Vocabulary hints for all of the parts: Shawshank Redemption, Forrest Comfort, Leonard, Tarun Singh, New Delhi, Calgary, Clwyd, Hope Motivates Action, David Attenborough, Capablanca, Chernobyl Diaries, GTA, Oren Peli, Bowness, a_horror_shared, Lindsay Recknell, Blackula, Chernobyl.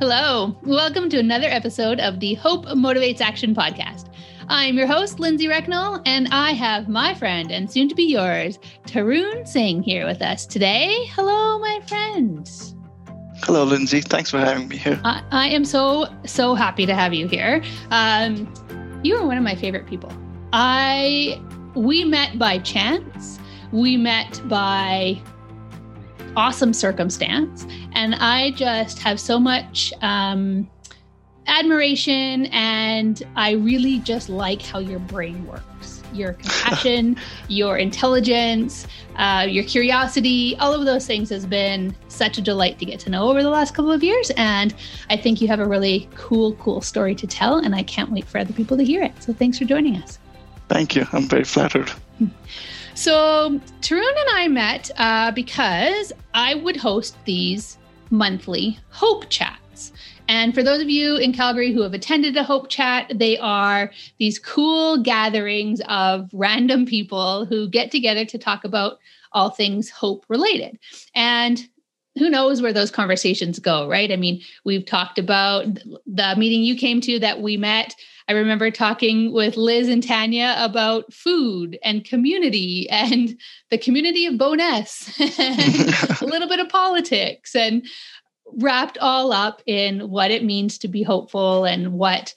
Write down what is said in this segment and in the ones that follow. Hello, welcome to another episode of the Hope Motivates Action podcast. I'm your host, Lindsay Recknell, and I have my friend and soon to be yours, Tarun Singh, here with us today. Hello, my friend. Hello, Lindsay. Thanks for having me here. I am so happy to have you here. You are one of my favorite people. We met by chance. We met by awesome circumstance. And I just have so much admiration. And I really just like how your brain works, your compassion, your intelligence, your curiosity, all of those things has been such a delight to get to know over the last couple of years. And I think you have a really cool story to tell. And I can't wait for other people to hear it. So thanks for joining us. Thank you. I'm very flattered. So Tarun and I met because I would host these monthly Hope Chats. And for those of you in Calgary who have attended a Hope Chat, they are these cool gatherings of random people who get together to talk about all things hope related. And who knows where those conversations go, right? I mean, we've talked about the meeting you came to that we met. I remember talking with Liz and Tanya about food and the community of Bowness, and a little bit of politics, and wrapped all up in what it means to be hopeful and what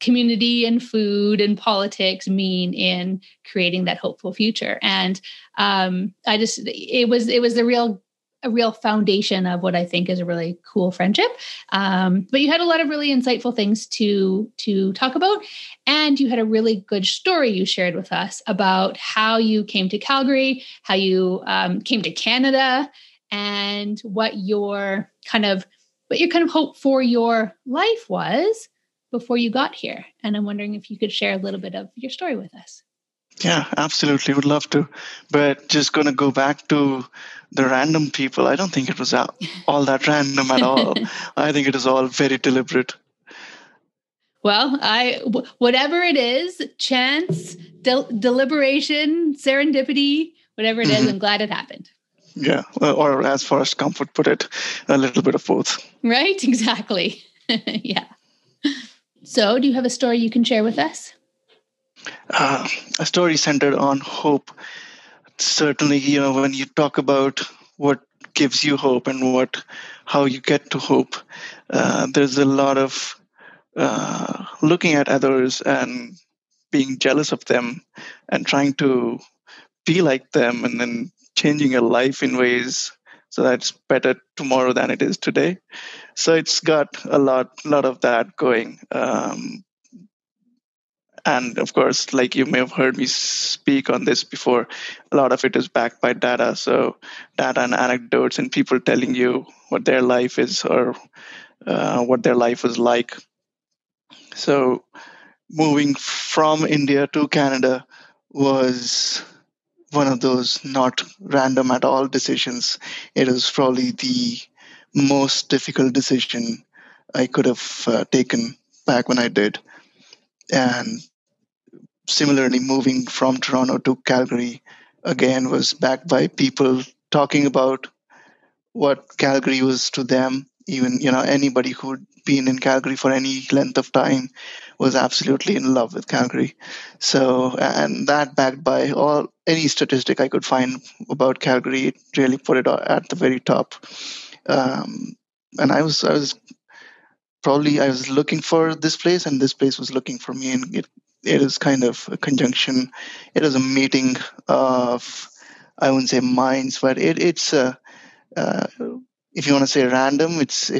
community and food and politics mean in creating that hopeful future. And it was a real foundation of what I think is a really cool friendship. But you had a lot of really insightful things to talk about. And you had a really good story you shared with us about how you came to Calgary, how you came to Canada, and what your kind of hope for your life was before you got here. And I'm wondering if you could share a little bit of your story with us. Yeah, absolutely. Would love to. But just going to go back to the random people. I don't think it was all that random at all. I think it was all very deliberate. Well, whatever it is, chance, deliberation, serendipity, whatever it is, I'm glad it happened. Yeah. Or as Forrest Comfort put it, a little bit of both. Right. Exactly. Yeah. So do you have a story you can share with us? A story centered on hope. Certainly, when you talk about what gives you hope and how you get to hope, there's a lot of looking at others and being jealous of them and trying to be like them, and then changing your life in ways so that's better tomorrow than it is today. So it's got a lot of that going. And of course, like you may have heard me speak on this before, a lot of it is backed by data. So data and anecdotes and people telling you what their life is or what their life was like. So moving from India to Canada was one of those not random at all decisions. It was probably the most difficult decision I could have taken back when I did. And similarly, moving from Toronto to Calgary, again, was backed by people talking about what Calgary was to them. Even, anybody who'd been in Calgary for any length of time was absolutely in love with Calgary. So, and that backed by any statistic I could find about Calgary, it really put it at the very top. And I was looking for this place, and this place was looking for me, and it is kind of a conjunction. It is a meeting of, I wouldn't say minds, but it's if you want to say random, if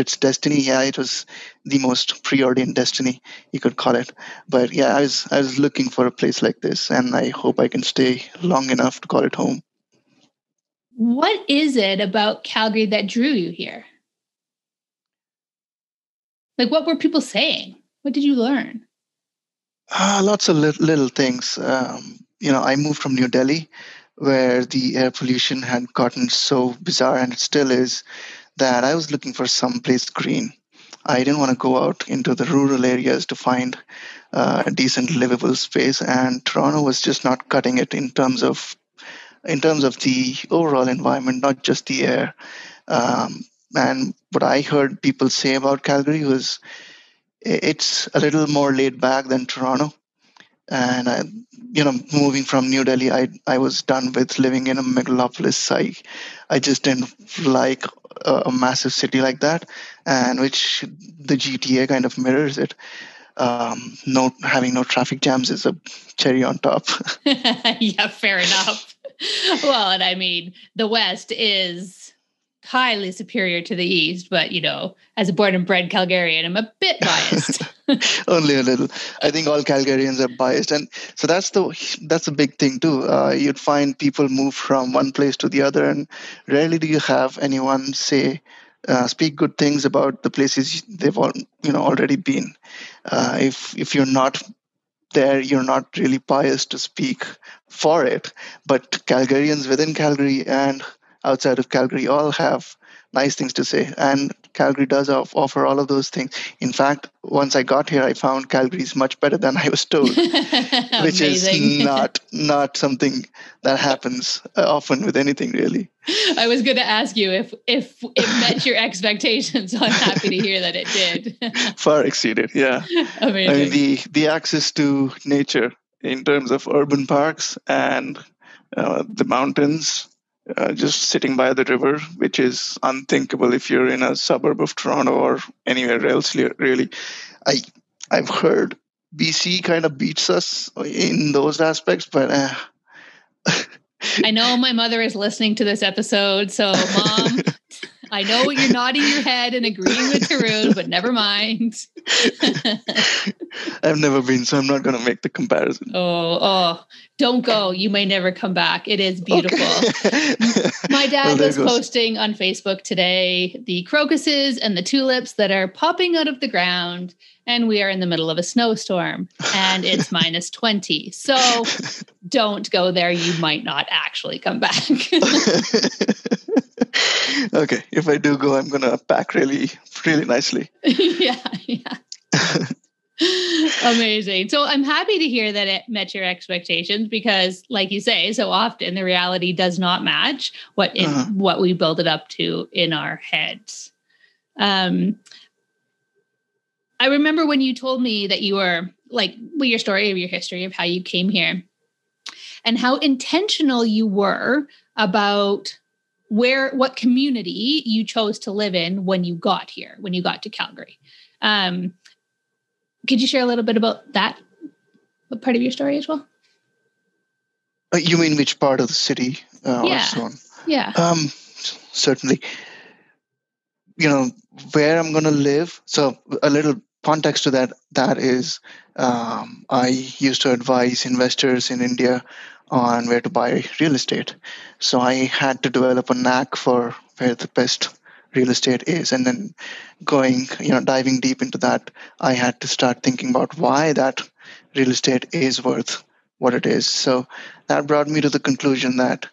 it's destiny, yeah, it was the most preordained destiny you could call it. But yeah, I was looking for a place like this, and I hope I can stay long enough to call it home. What is it about Calgary that drew you here? Like, what were people saying? What did you learn? Lots of little things. I moved from New Delhi, where the air pollution had gotten so bizarre, and it still is, that I was looking for someplace green. I didn't want to go out into the rural areas to find a decent livable space, and Toronto was just not cutting it in terms of the overall environment, not just the air. And what I heard people say about Calgary was it's a little more laid back than Toronto. And I, moving from New Delhi, I was done with living in a megalopolis. I just didn't like a massive city like that, and which the GTA kind of mirrors it. Having no traffic jams is a cherry on top. Yeah, fair enough. Well, and I mean, the West is highly superior to the East, but as a born and bred Calgarian, I'm a bit biased. Only a little. I think all Calgarians are biased, and so that's the big thing too. You'd find people move from one place to the other, and rarely do you have anyone speak good things about the places they've already been. If you're not there, you're not really biased to speak for it. But Calgarians within Calgary and outside of Calgary all have nice things to say, and Calgary does offer all of those things. In fact, once I got here, I found Calgary's much better than I was told, which is not something that happens often with anything, really. I was going to ask you if it met your expectations, so I'm happy to hear that it did. Far exceeded, yeah. Amazing. I mean, the access to nature in terms of urban parks and the mountains. Just sitting by the river, which is unthinkable if you're in a suburb of Toronto or anywhere else, really. I've heard BC kind of beats us in those aspects, but... I know my mother is listening to this episode, so Mom, I know you're nodding your head and agreeing with Tarun, but never mind. I've never been, so I'm not going to make the comparison. Oh, don't go. You may never come back. It is beautiful. Okay. My dad was posting on Facebook today the crocuses and the tulips that are popping out of the ground, and we are in the middle of a snowstorm, and it's minus 20. So don't go there. You might not actually come back. Okay. If I do go, I'm going to pack really, really nicely. Yeah. Amazing. So I'm happy to hear that it met your expectations, because like you say, so often the reality does not match what we build it up to in our heads. I remember when you told me that you were your story of your history of how you came here and how intentional you were about what community you chose to live in when you got here, when you got to Calgary. Could you share a little bit about that? What part of your story as well? You mean which part of the city? Yeah. So on? Yeah. Certainly. Where I'm going to live. So a little context to that is I used to advise investors in India on where to buy real estate. So I had to develop a knack for where the best real estate is. And then diving deep into that, I had to start thinking about why that real estate is worth what it is. So that brought me to the conclusion that,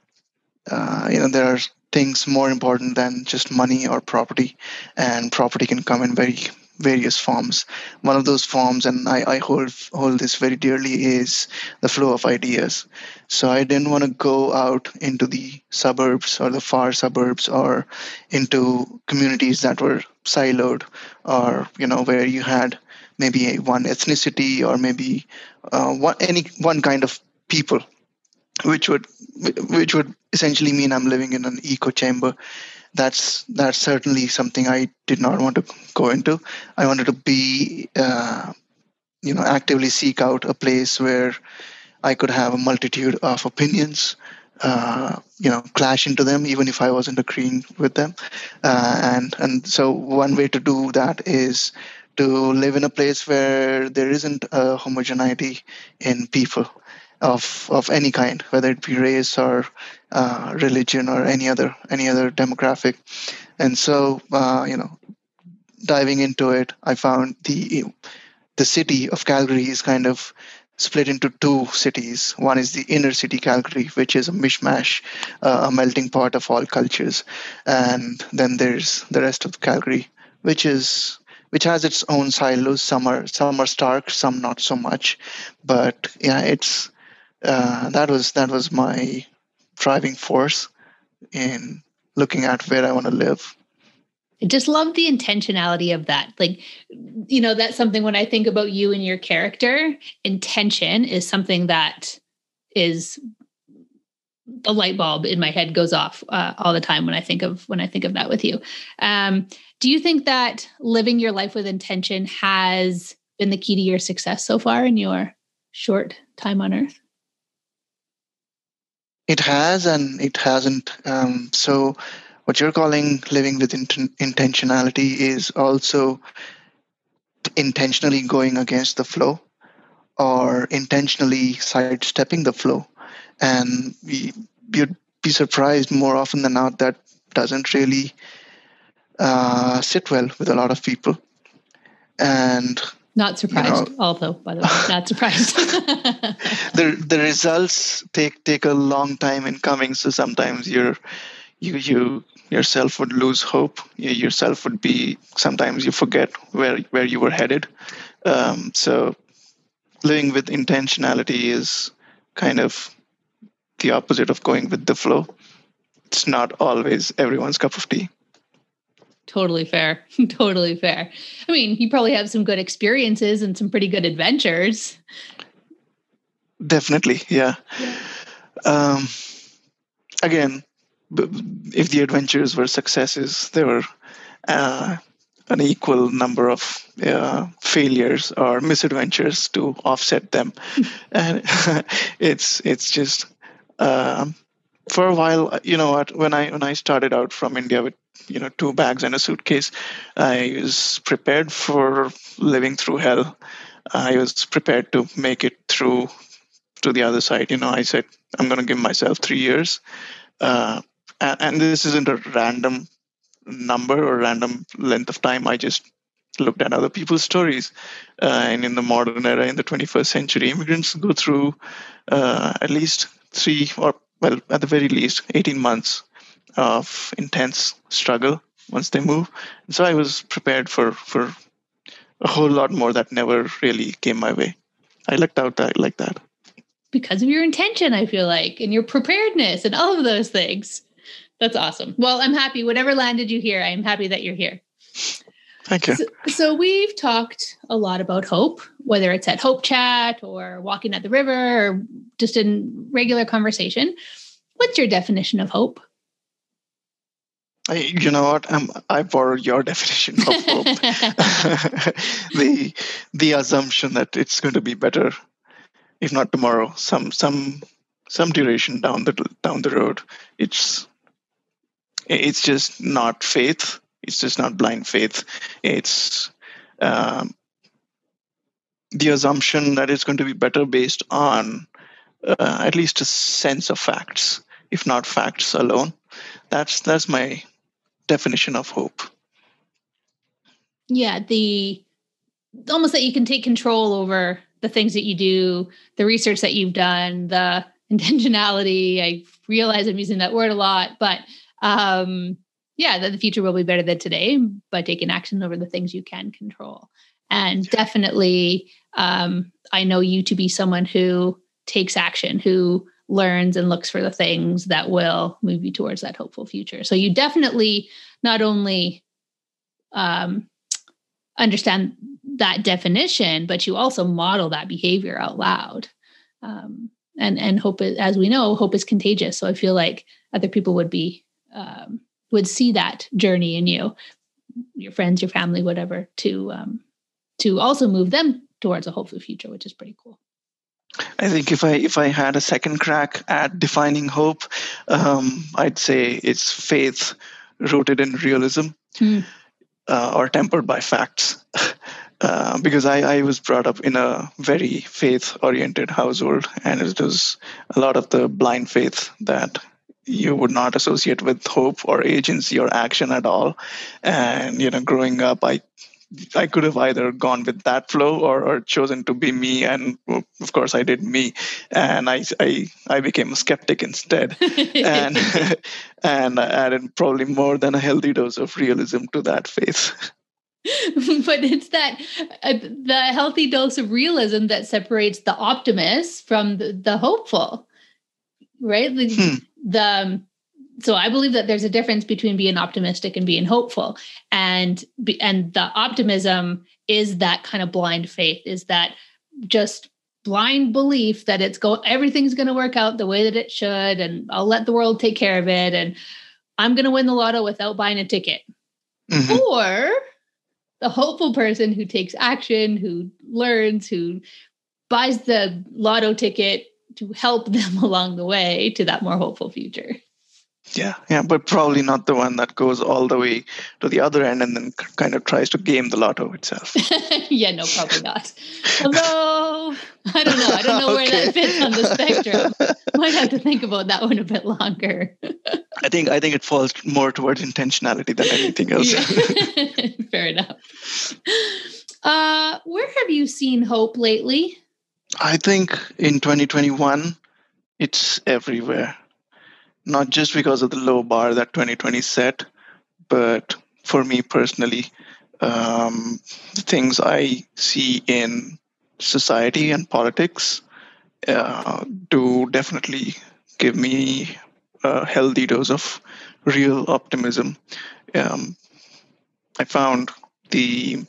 there are things more important than just money or property, and property can come in very various forms. One of those forms, and I hold this very dearly, is the flow of ideas. So I didn't want to go out into the suburbs or the far suburbs or into communities that were siloed or, where you had maybe one ethnicity or maybe any one kind of people, which would essentially mean I'm living in an echo chamber. That's certainly something I did not want to go into. I wanted to be, actively seek out a place where I could have a multitude of opinions, clash into them, even if I wasn't agreeing with them. And so one way to do that is to live in a place where there isn't a homogeneity in people of any kind, whether it be race or religion or any other demographic. And so, diving into it, I found the city of Calgary is kind of split into two cities. One is the inner city Calgary, which is a mishmash, a melting pot of all cultures. And then there's the rest of Calgary, which has its own silos. Some are stark, some not so much. But yeah, it's... That was my driving force in looking at where I want to live. I just love the intentionality of that. Like, you know, that's something when I think about you and your character, intention is something that is a light bulb in my head goes off all the time when I think of that with you. Do you think that living your life with intention has been the key to your success so far in your short time on Earth? It has, and it hasn't. So what you're calling living with intentionality is also intentionally going against the flow or intentionally sidestepping the flow. And you'd be surprised more often than not that doesn't really sit well with a lot of people. And not surprised, you know, although, by the way, not surprised. The results take a long time in coming. So sometimes you yourself would lose hope. You yourself would be, sometimes you forget where you were headed. So living with intentionality is kind of the opposite of going with the flow. It's not always everyone's cup of tea. Totally fair. Totally fair. I mean, you probably have some good experiences and some pretty good adventures. Definitely. Yeah. Again, if the adventures were successes, there were an equal number of failures or misadventures to offset them. And it's just, for a while, you know what, when I started out from India with, you know, 2 bags and a suitcase, I was prepared for living through hell. I was prepared to make it through to the other side. You know, I said, I'm going to give myself 3 years. And this isn't a random number or random length of time. I just looked at other people's stories. And in the modern era, in the 21st century, immigrants go through at least 18 months of intense struggle once they move. And so I was prepared for a whole lot more that never really came my way. I lucked out like that. Because of your intention, I feel like, and your preparedness and all of those things. That's awesome. Well, I'm happy. Whatever landed you here, I'm happy that you're here. Thank you. So we've talked a lot about hope, whether it's at Hope Chat or walking at the river or just in regular conversation. What's your definition of hope? You know what? I borrow your definition of hope. The assumption that it's going to be better, if not tomorrow, some duration down the road. It's just not faith. It's just not blind faith. It's the assumption that it's going to be better based on at least a sense of facts, if not facts alone. That's my definition of hope. Yeah, the almost that you can take control over the things that you do, the research that you've done, the intentionality. I realize I'm using that word a lot, but that the future will be better than today by taking action over the things you can control. And definitely, I know you to be someone who takes action, who learns and looks for the things that will move you towards that hopeful future. So you definitely not only understand that definition, but you also model that behavior out loud. And hope, as we know, hope is contagious. So I feel like other people would be would see that journey in you, your friends, your family, whatever, to also move them towards a hopeful future, which is pretty cool. I think if I had a second crack at defining hope, I'd say it's faith rooted in realism or tempered by facts. Because I was brought up in a very faith-oriented household, and it was a lot of the blind faith that you would not associate with hope or agency or action at all. And, you know, growing up, I could have either gone with that flow or chosen to be me. And of course I did me, and I became a skeptic instead. and I added probably more than a healthy dose of realism to that faith. But it's that the healthy dose of realism that separates the optimist from the hopeful, right? The So I believe that there's a difference between being optimistic and being hopeful. And the optimism is that kind of blind faith, is that just blind belief that everything's going to work out the way that it should, and I'll let the world take care of it, and I'm going to win the lotto without buying a ticket. Mm-hmm. Or the hopeful person who takes action, who learns, who buys the lotto ticket to help them along the way to that more hopeful future. Yeah, but probably not the one that goes all the way to the other end and then kind of tries to game the lotto itself. Yeah, no, probably not. Although, I don't know where that fits on the spectrum. Might have to think about that one a bit longer. I think it falls more towards intentionality than anything else. Yeah. Fair enough. Where have you seen hope lately? I think in 2021, it's everywhere. Not just because of the low bar that 2020 set, but for me personally, the things I see in society and politics do definitely give me a healthy dose of real optimism. I found the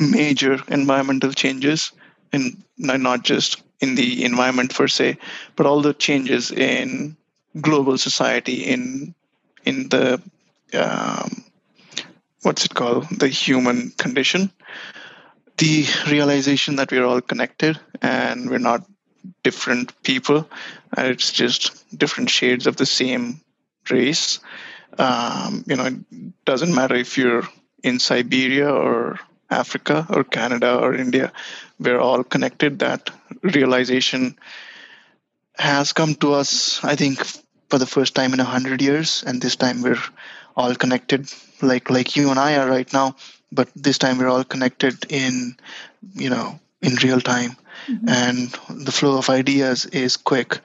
major environmental changes, and not just in the environment per se, but all the changes in global society, in the the human condition, the realization that we're all connected and we're not different people, it's just different shades of the same race. It doesn't matter if you're in Siberia or Africa or Canada or India, we're all connected. That realization has come to us, I think, for the first time in 100 years, and this time we're all connected like you and I are right now, but this time we're all connected in real time. Mm-hmm. And the flow of ideas is quick,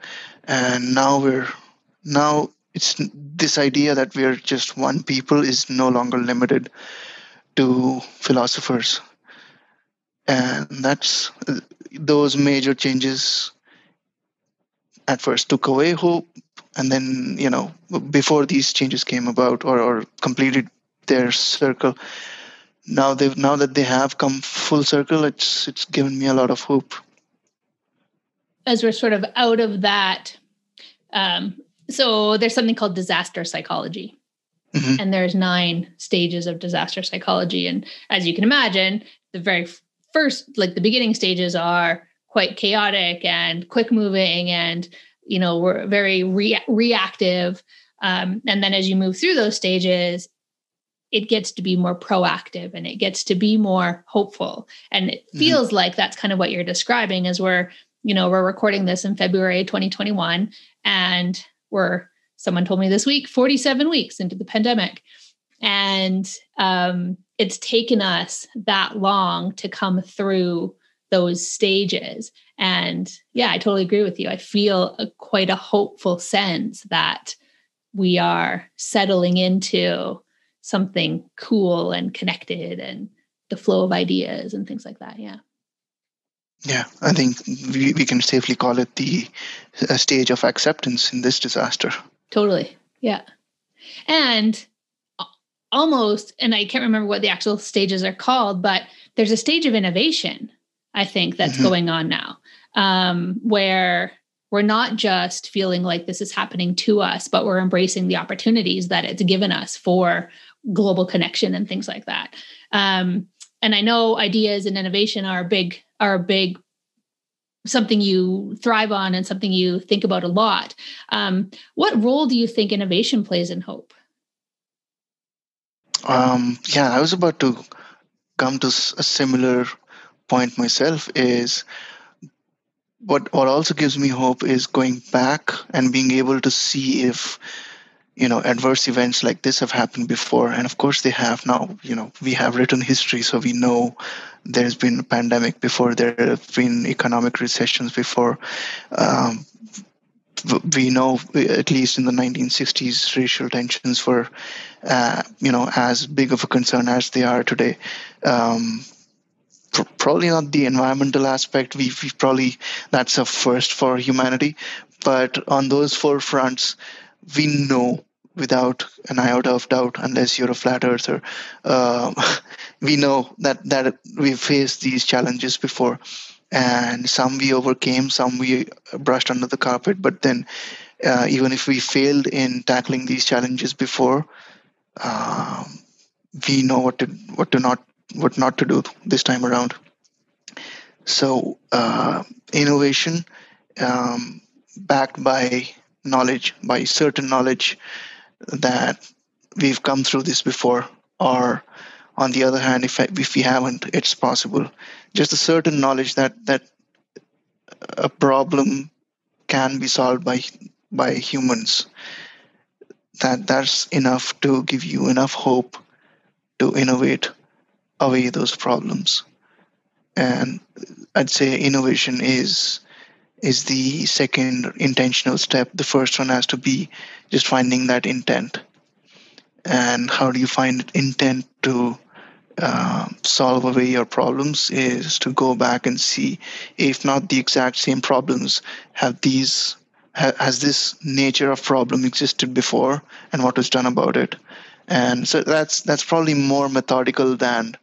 and now it's this idea that we're just one people is no longer limited to philosophers. And that's those major changes at first took away hope, and then before these changes came about or completed their circle, now that they have come full circle, it's given me a lot of hope. As we're sort of out of that, so there's something called disaster psychology. Mm-hmm. And there's 9 stages of disaster psychology. And as you can imagine, the very first, the beginning stages are quite chaotic and quick moving and, we're very reactive. And then as you move through those stages, it gets to be more proactive and it gets to be more hopeful. And it feels mm-hmm. like that's kind of what you're describing as we're recording this in February 2021, and someone told me this week, 47 weeks into the pandemic. And it's taken us that long to come through those stages. And yeah, I totally agree with you. I feel quite a hopeful sense that we are settling into something cool and connected and the flow of ideas and things like that. Yeah. Yeah, I think we can safely call it the stage of acceptance in this disaster. Totally. Yeah. And almost, and I can't remember what the actual stages are called, but there's a stage of innovation, I think, that's mm-hmm. going on now, where we're not just feeling like this is happening to us, but we're embracing the opportunities that it's given us for global connection and things like that. And I know ideas and innovation are a big something you thrive on and something you think about a lot. What role do you think innovation plays in hope? I was about to come to a similar point myself. Is what also gives me hope is going back and being able to see if, adverse events like this have happened before. And of course they have. Now, we have written history, so we know there's been a pandemic before, there have been economic recessions before. We know, at least in the 1960s, racial tensions were, as big of a concern as they are today. Probably not the environmental aspect. We probably, that's a first for humanity. But on those four fronts, we know without an iota of doubt, unless you're a flat earther, we know that we faced these challenges before. And some we overcame, some we brushed under the carpet. But then even if we failed in tackling these challenges before, we know what not to do this time around. So innovation backed by knowledge, by certain knowledge that we've come through this before, or on the other hand, if we haven't, it's possible. Just a certain knowledge that a problem can be solved by humans. That's enough to give you enough hope to innovate away those problems. And I'd say innovation is the second intentional step. The first one has to be just finding that intent. And how do you find intent to solve away your problems is to go back and see, if not the exact same problems, has this nature of problem existed before, and what was done about it. And so that's probably more methodical than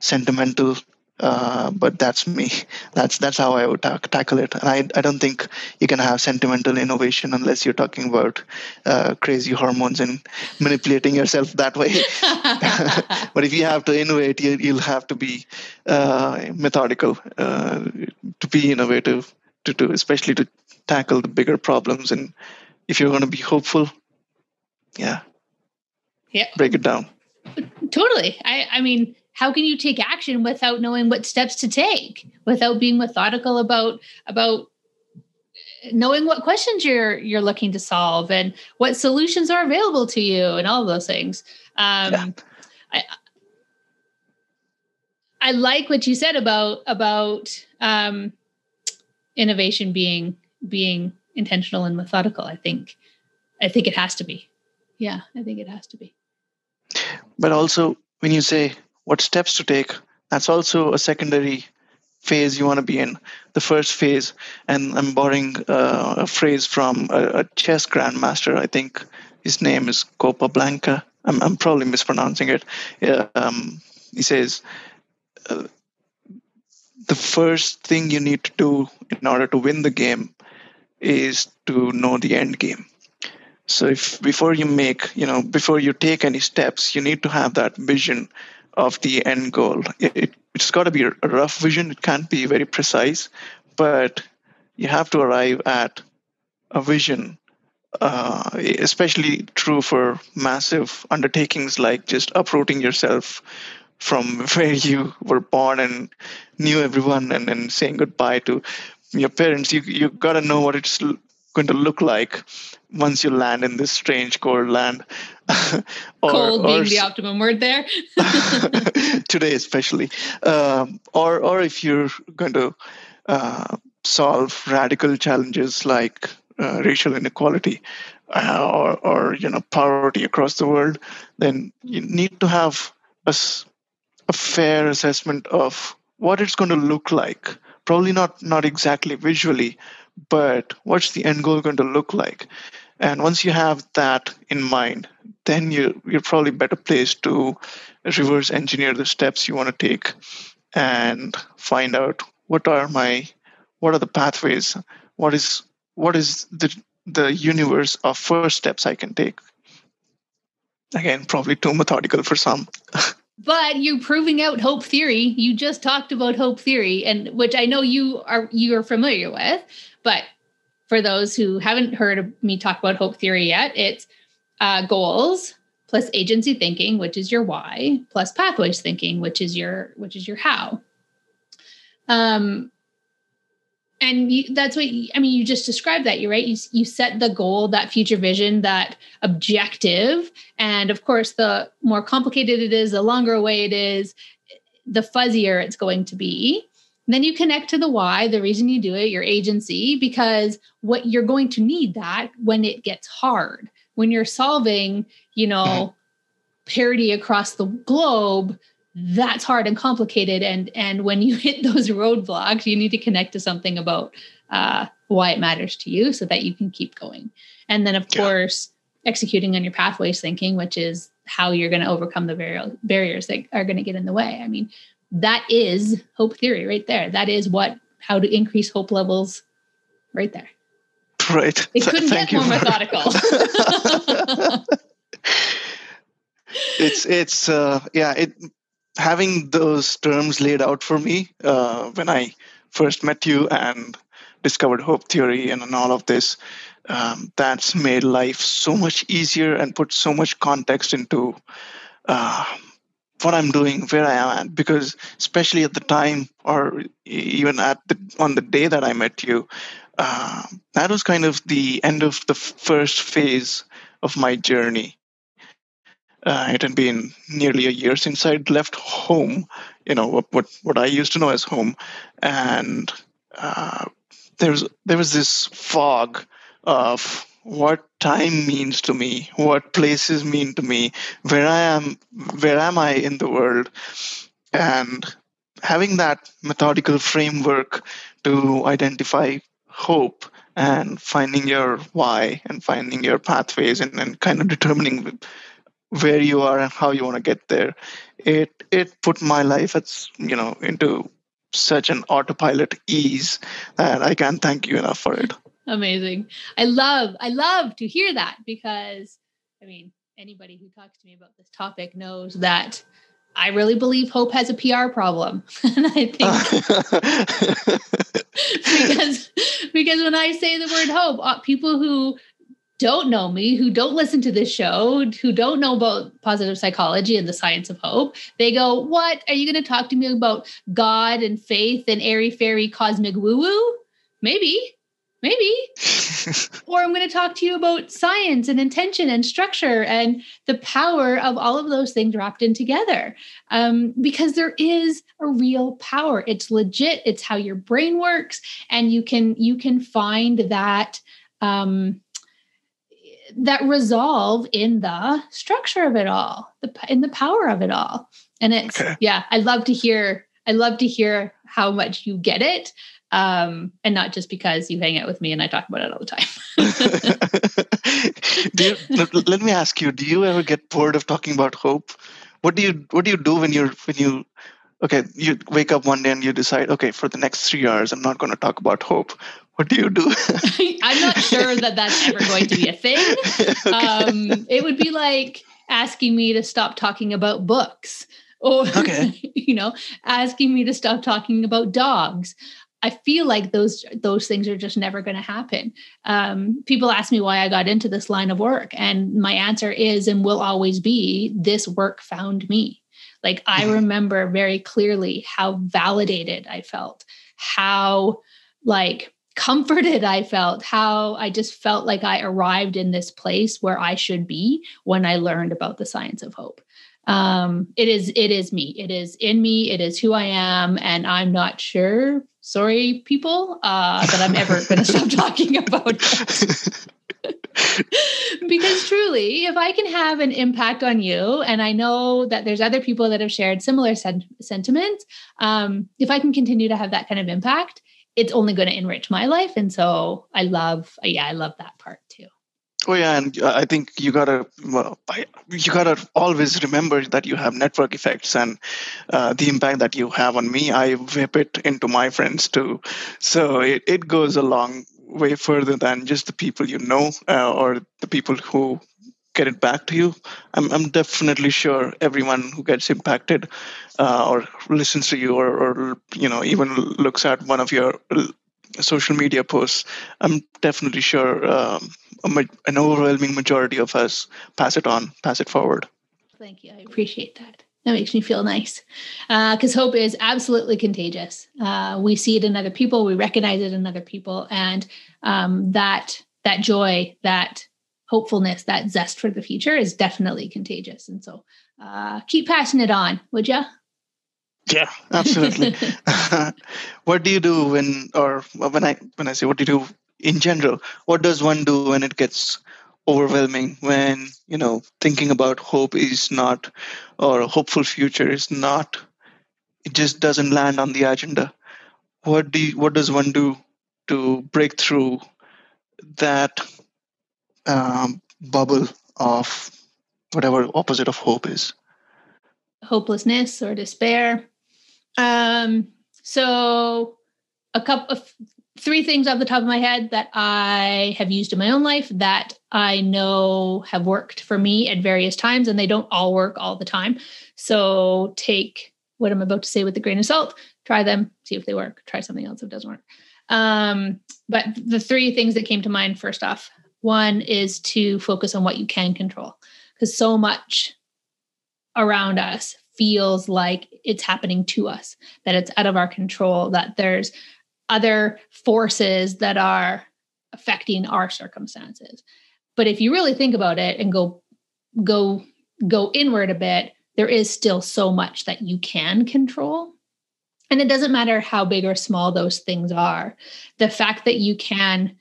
sentimental, but that's me. That's how I would tackle it. And I don't think you can have sentimental innovation unless you're talking about crazy hormones and manipulating yourself that way. But if you have to innovate, you'll have to be methodical, to be innovative, especially to tackle the bigger problems. And if you're going to be hopeful, break it down. Totally. I mean, how can you take action without knowing what steps to take, without being methodical about knowing what questions you're looking to solve and what solutions are available to you and all of those things? I like what you said about innovation being intentional and methodical. I think it has to be. Yeah, I think it has to be. But also, when you say what steps to take, that's also a secondary phase you want to be in. The first phase, and I'm borrowing a phrase from a chess grandmaster. I think his name is Capablanca. I'm probably mispronouncing it. Yeah, he says, the first thing you need to do in order to win the game is to know the end game. So before you take any steps, you need to have that vision of the end goal. It's got to be a rough vision. It can't be very precise, but you have to arrive at a vision, especially true for massive undertakings like just uprooting yourself from where you were born and knew everyone, and saying goodbye to your parents. You got to know what it's going to look like once you land in this strange cold land. Cold being the optimum word there. Today, especially, or if you're going to solve radical challenges like racial inequality or poverty across the world, then you need to have a fair assessment of what it's going to look like. Probably not exactly visually, but what's the end goal going to look like? And once you have that in mind, then you're probably better placed to reverse engineer the steps you want to take and find out what are the pathways, what is the universe of first steps I can take. Again, probably too methodical for some. But you're proving out hope theory. You just talked about hope theory, and which I know you are familiar with. But for those who haven't heard me talk about hope theory yet, it's goals plus agency thinking, which is your why, plus pathways thinking, which is your how. That's what I mean. You just described that. You're right. You set the goal, that future vision, that objective, and of course, the more complicated it is, the longer away it is, the fuzzier it's going to be. And then you connect to the why, the reason you do it, your agency, because what you're going to need that when it gets hard, when you're solving, parity across the globe. That's hard and complicated. And when you hit those roadblocks, you need to connect to something about why it matters to you so that you can keep going. And then, of course, executing on your pathways thinking, which is how you're going to overcome the barriers that are going to get in the way. I mean, that is hope theory right there. That is how to increase hope levels right there. Right. It couldn't get more methodical. Having those terms laid out for me when I first met you and discovered hope theory and all of this, that's made life so much easier and put so much context into what I'm doing, where I am at, because especially at the time or even on the day that I met you, that was kind of the end of the first phase of my journey. It had been nearly a year since I'd left home, what I used to know as home. And there was this fog of what time means to me, what places mean to me, where am I in the world. And having that methodical framework to identify hope and finding your why and finding your pathways and kind of determining where you are and how you want to get there, it put my life into such an autopilot ease that I can't thank you enough for it. Amazing. I love to hear that, because I mean, anybody who talks to me about this topic knows that I really believe hope has a PR problem. And I think because when I say the word hope, people who don't know me, who don't listen to this show, who don't know about positive psychology and the science of hope, they go, what are you going to talk to me about God and faith and airy fairy cosmic woo-woo? Maybe. Or I'm going to talk to you about science and intention and structure and the power of all of those things wrapped in together. Because there is a real power. It's legit. It's how your brain works. And you can find that, that resolve in the structure of it all, in the power of it all. And it's, okay. Yeah, I love to hear how much you get it. And not just because you hang out with me and I talk about it all the time. Let me ask you, do you ever get bored of talking about hope? What do you do when you wake up one day and you decide, okay, for the next 3 hours, I'm not going to talk about hope. What do you do? I'm not sure that that's ever going to be a thing. Okay. It would be like asking me to stop talking about books or, okay. Asking me to stop talking about dogs. I feel like those things are just never going to happen. People ask me why I got into this line of work, and my answer is and will always be, this work found me. Like, I remember very clearly how validated I felt, how comforted I felt, how I just felt like I arrived in this place where I should be when I learned about the science of hope. It is me. It is in me. It is who I am. And I'm not sure, sorry, people, that I'm ever going to stop talking about it. Because truly, if I can have an impact on you, and I know that there's other people that have shared similar sentiments, if I can continue to have that kind of impact, it's only going to enrich my life. And so I love that part too. Oh yeah, and I think you gotta always remember that you have network effects, and the impact that you have on me, I whip it into my friends too. So it goes along way further than just the people or the people who get it back to you. I'm definitely sure everyone who gets impacted or listens to you or even looks at one of your social media posts, I'm definitely sure an overwhelming majority of us pass it forward. Thank you. I appreciate that. That makes me feel nice, because hope is absolutely contagious. We see it in other people. We recognize it in other people. And that joy, that hopefulness, that zest for the future is definitely contagious. And so keep passing it on, would you? Yeah, absolutely. What do you do when I say what do you do in general, what does one do when it gets overwhelming, when thinking about hope is not, or a hopeful future is not, it just doesn't land on the agenda? What does one do to break through that bubble of whatever opposite of hope is. Hopelessness or despair. So a couple of three things off the top of my head that I have used in my own life that I know have worked for me at various times, and they don't all work all the time. So take what I'm about to say with a grain of salt, try them, see if they work, try something else if it doesn't work. But the three things that came to mind first off, one is to focus on what you can control, because so much around us feels like it's happening to us, that it's out of our control, that there's other forces that are affecting our circumstances. But if you really think about it and go inward a bit, there is still so much that you can control. And it doesn't matter how big or small those things are. The fact that you can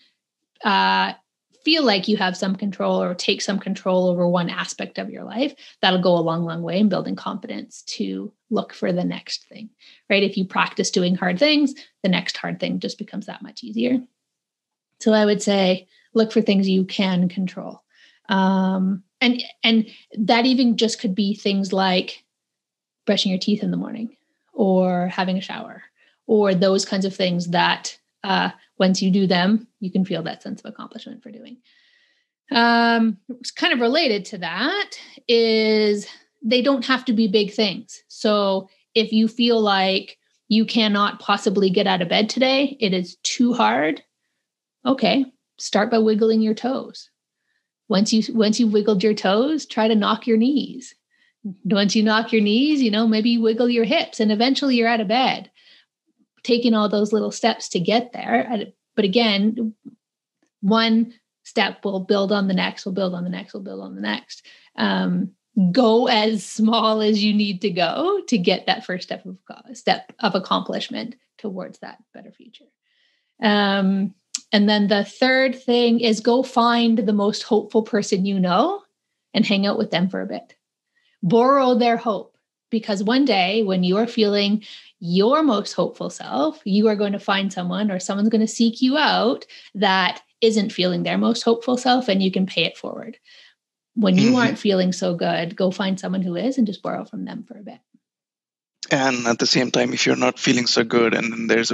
feel like you have some control or take some control over one aspect of your life, that'll go a long, long way in building confidence to look for the next thing, right? If you practice doing hard things, the next hard thing just becomes that much easier. So I would say, look for things you can control. And that even just could be things like brushing your teeth in the morning or having a shower or those kinds of things that once you do them, you can feel that sense of accomplishment for doing. It's kind of related to that is they don't have to be big things. So if you feel like you cannot possibly get out of bed today, it is too hard. Okay, start by wiggling your toes. Once you've wiggled your toes, try to knock your knees. Once you knock your knees, maybe you wiggle your hips and eventually you're out of bed, taking all those little steps to get there. But again, one step will build on the next, will build on the next, will build on the next. Go as small as you need to go to get that first step of accomplishment towards that better future. And then the third thing is go find the most hopeful person you know and hang out with them for a bit. Borrow their hope, because one day when you are feeling your most hopeful self, you are going to find someone or someone's going to seek you out that isn't feeling their most hopeful self, and you can pay it forward. When you aren't feeling so good, go find someone who is and just borrow from them for a bit. And at the same time, if you're not feeling so good and there's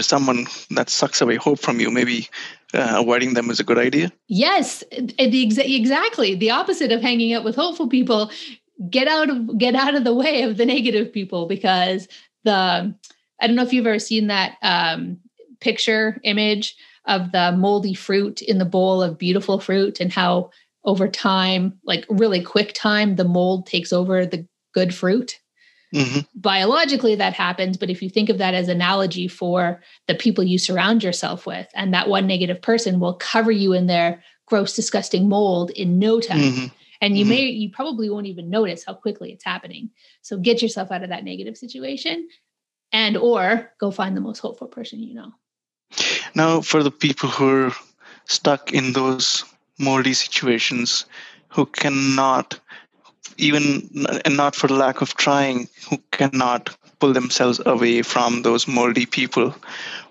someone that sucks away hope from you, maybe avoiding them is a good idea. Yes, exactly. The opposite of hanging out with hopeful people, get out of the way of the negative people, because I don't know if you've ever seen that image of the moldy fruit in the bowl of beautiful fruit, and how over time, like really quick time, the mold takes over the good fruit. Mm-hmm. Biologically, that happens. But if you think of that as analogy for the people you surround yourself with, and that one negative person will cover you in their gross, disgusting mold in no time. Mm-hmm. And you probably won't even notice how quickly it's happening. So get yourself out of that negative situation or go find the most hopeful person you know. Now, for the people who are stuck in those moldy situations, who cannot, even and not for lack of trying, who cannot pull themselves away from those moldy people,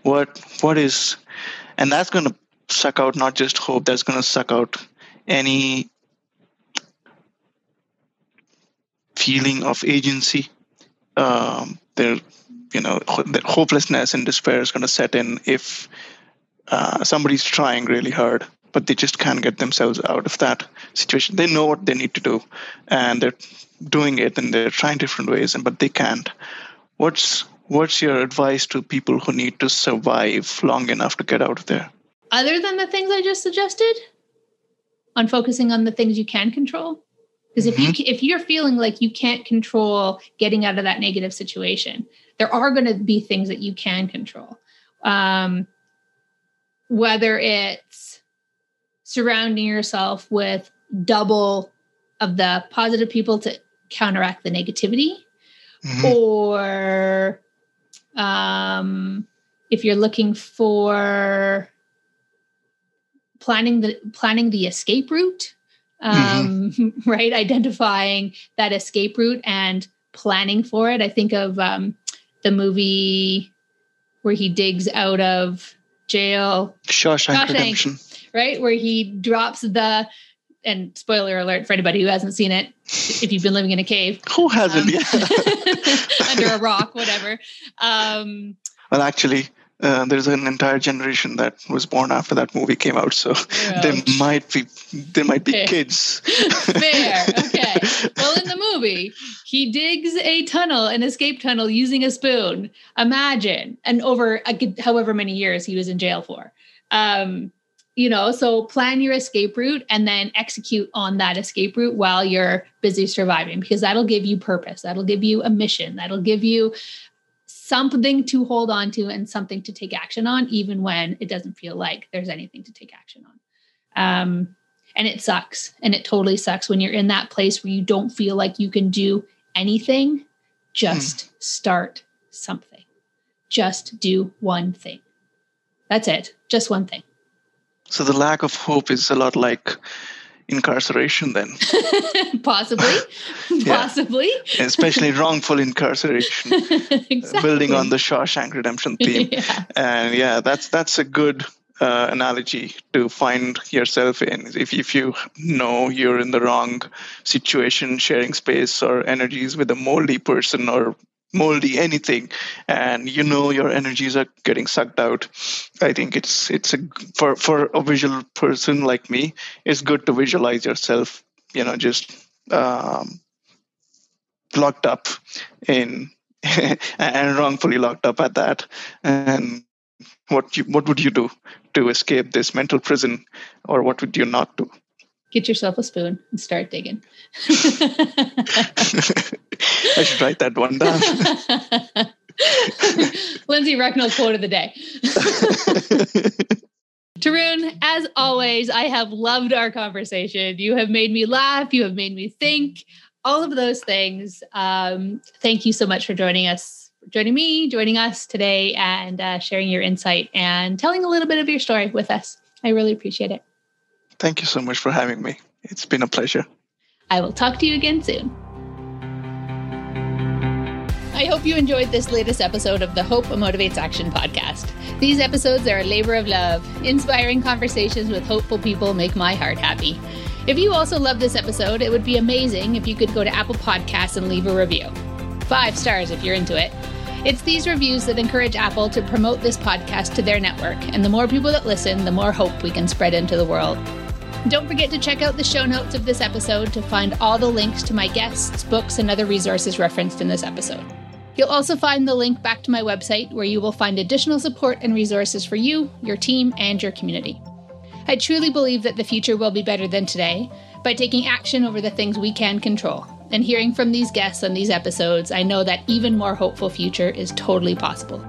what is, and that's going to suck out not just hope, that's going to suck out any feeling of agency. The hopelessness and despair is going to set in if somebody's trying really hard, but they just can't get themselves out of that situation. They know what they need to do, and they're doing it, and they're trying different ways, but they can't. What's your advice to people who need to survive long enough to get out of there? Other than the things I just suggested, on focusing on the things you can control? Because if you're feeling like you can't control getting out of that negative situation, there are going to be things that you can control. Whether it's surrounding yourself with double of the positive people to counteract the negativity, or if you're looking for planning the escape route, right? Identifying that escape route and planning for it. I think of the movie where he digs out of jail, Shawshank Redemption. Right, where he drops the And spoiler alert for anybody who hasn't seen it, if you've been living in a cave. Who hasn't? Yeah. Under a rock, whatever. Well, actually, there's an entire generation that was born after that movie came out. So there might be fair. Kids. Fair. Okay. Well, in the movie, he digs a tunnel, an escape tunnel, using a spoon. Imagine. And over however many years he was in jail for. You know, so plan your escape route and then execute on that escape route while you're busy surviving, because that'll give you purpose. That'll give you a mission. That'll give you something to hold on to and something to take action on, even when it doesn't feel like there's anything to take action on. And it sucks. And it totally sucks when you're in that place where you don't feel like you can do anything. Just start something. Just do one thing. That's it. Just one thing. So the lack of hope is a lot like incarceration then. Possibly. Especially wrongful incarceration. Exactly. Building on the Shawshank Redemption theme. Yeah. And yeah, that's a good analogy to find yourself in. If you know you're in the wrong situation, sharing space or energies with a moldy person or moldy anything, and you know your energies are getting sucked out, I think it's for a visual person like me, it's good to visualize yourself, you know, just locked up in and wrongfully locked up at that, and what would you do to escape this mental prison, or what would you not do? Get yourself a spoon and start digging. I should write that one down. Lindsay Recknell quote of the day. Tarun, as always, I have loved our conversation. You have made me laugh. You have made me think. All of those things. Thank you so much for joining us today, and sharing your insight and telling a little bit of your story with us. I really appreciate it. Thank you so much for having me. It's been a pleasure. I will talk to you again soon. I hope you enjoyed this latest episode of the Hope Motivates Action podcast. These episodes are a labor of love. Inspiring conversations with hopeful people make my heart happy. If you also love this episode, it would be amazing if you could go to Apple Podcasts and leave a review. 5 stars if you're into it. It's these reviews that encourage Apple to promote this podcast to their network. And the more people that listen, the more hope we can spread into the world. Don't forget to check out the show notes of this episode to find all the links to my guests, books, and other resources referenced in this episode. You'll also find the link back to my website, where you will find additional support and resources for you, your team, and your community. I truly believe that the future will be better than today by taking action over the things we can control. And hearing from these guests on these episodes, I know that even more hopeful future is totally possible.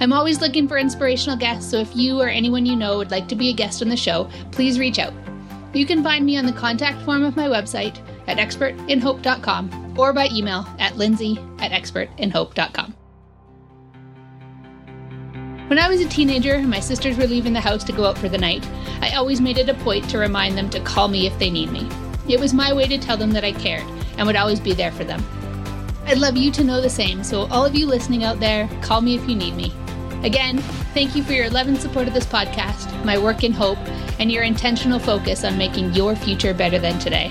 I'm always looking for inspirational guests, so if you or anyone you know would like to be a guest on the show, please reach out. You can find me on the contact form of my website at expertinhope.com or by email at lindsay@expertinhope.com. When I was a teenager and my sisters were leaving the house to go out for the night, I always made it a point to remind them to call me if they need me. It was my way to tell them that I cared and would always be there for them. I'd love you to know the same, so all of you listening out there, call me if you need me. Again, thank you for your love and support of this podcast, my work in hope, and your intentional focus on making your future better than today.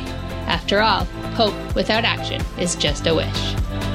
After all, hope without action is just a wish.